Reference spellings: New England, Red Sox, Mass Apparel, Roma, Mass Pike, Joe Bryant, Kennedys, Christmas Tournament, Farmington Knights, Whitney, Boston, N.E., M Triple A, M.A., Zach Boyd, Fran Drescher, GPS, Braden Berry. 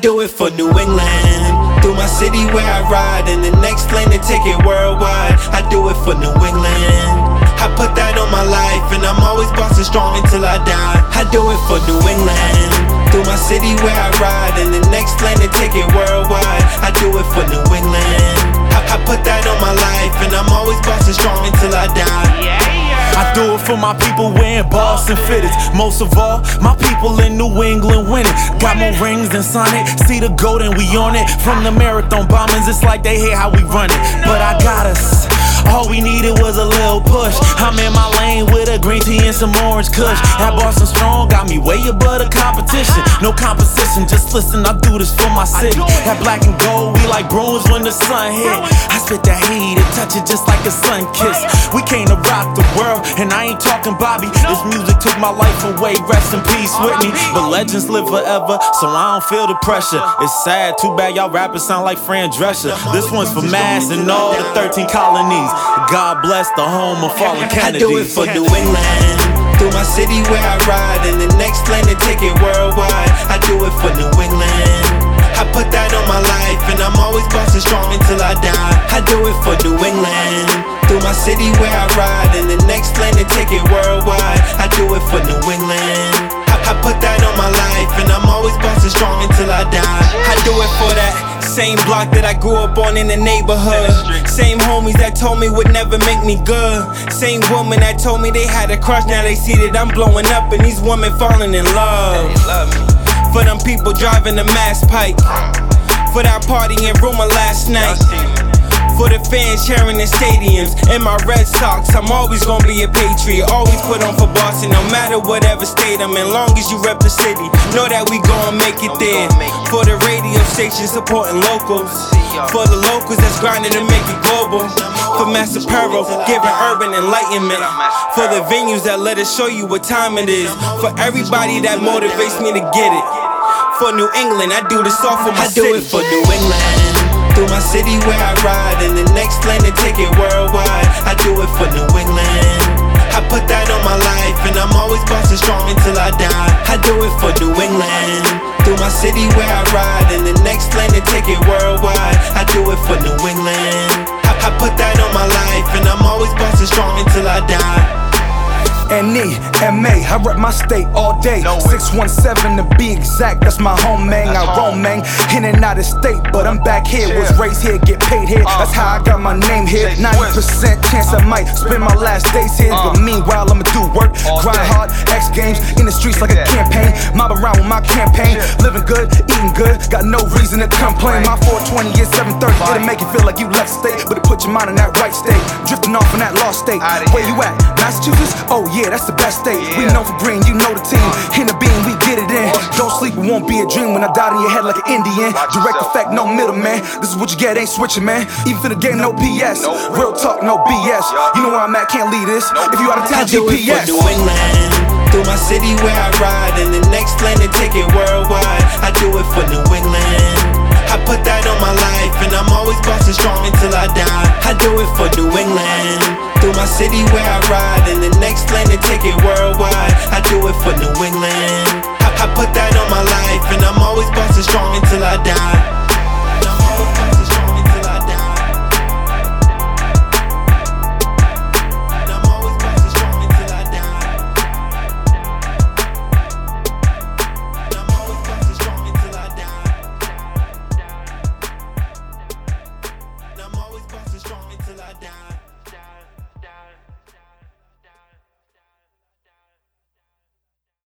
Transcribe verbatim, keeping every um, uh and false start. do it for New England. Through my city where I ride, in the next plane to take it worldwide. I do it for New England. I put that on my life, and I'm always bossing strong until I die. I do it for New England. Through my city where I ride, in the next lane to take it worldwide. I do it for New England. I, I put that on my life, and I'm always bossing strong until I die. Yeah. I do it for my people wearing Boston fitteds. Most of all, my people in New England winning. Got more rings than Sonic, see the gold and we on it. From the marathon bombings, it's like they hate how we run it. But I got us, all we needed was a little push. I'm in my lane with a green tea and some orange kush. That Boston strong got me way above the competition. No competition, just listen, I do this for my city. That black and gold, we like Bruins when the sun hit. I spit that heat and touch it just like a sun kiss. We came to rock the world, and I ain't talking Bobby. This music took my life away, rest in peace Whitney. But legends live forever, so I don't feel the pressure. It's sad, too bad y'all rappers sound like Fran Drescher. This one's for Mass and all the thirteen colonies. God bless the home of fallen Kennedys. I do it for New England. Through my city where I ride, in the next lane to take it worldwide. I do it for New England. I put that on my life, and I'm always bossing strong until I die. I do it for New England. Through my city where I ride, in the next lane to take it worldwide. I do it for New England. I, I put that on my life, and I'm always bossing strong until I die. I do it for that same block that I grew up on in the neighborhood. Same homies that told me would never make me good. Same woman that told me they had a crush. Now they see that I'm blowing up, and these women falling in love. For them people driving the Mass Pike. For that party in Roma last night. For the fans sharing in stadiums and my Red Sox, I'm always gonna be a patriot. Always put on for Boston, no matter whatever state I'm in. Long as you rep the city, know that we gon' make it there. For the radio stations supporting locals, for the locals that's grinding to make it global. For Mass Apparel, giving urban enlightenment. For the venues that let us show you what time it is. For everybody that motivates me to get it. For New England, I do this all for my city. I do it for New England. Through my city where I ride, in the next lane to take it worldwide. I do it for New England. I put that on my life, and I'm always bossing strong until I die. I do it for New England. Through my city where I ride, in the next lane to take it worldwide. I do it for New England. I, I put that on my life, and I'm always bossing strong until I die. N E, M A, I rep my state all day. Six one seven to be exact, that's my home, man. I roam, man, in and out of state, but I'm back here. Was raised here, get paid here, that's how I got my name here. Ninety percent chance I might spend my last days here, but meanwhile I'ma do work, grind hard, X Games, in the streets like a campaign. Mob around with my campaign, living good, eating good, got no reason to complain. My four twenty is seven thirty, it'll make you feel like you left state, but it put your mind in that right state. Drifting off in that lost state, where you at, Massachusetts? Oh yeah, yeah, that's the best state. Yeah. We know the green, you know the team. In the beam, we get it in. Don't sleep, it won't be a dream. When I died in your head like an Indian. Direct effect, no middleman. This is what you get, ain't switching, man. Even for the game, no P S. Real talk, no B S. You know where I'm at, can't leave this. If you out of town, G P S. I do it for New England. Through my city where I ride, in the next lane to take it worldwide. I do it for New England. I put that on my life, and I'm always bossing strong until I die. I do it for New England. Through my city where I ride, in the next lane to take it worldwide. I do it for New England. I, I put that on my life, and I'm always bossing strong until I die.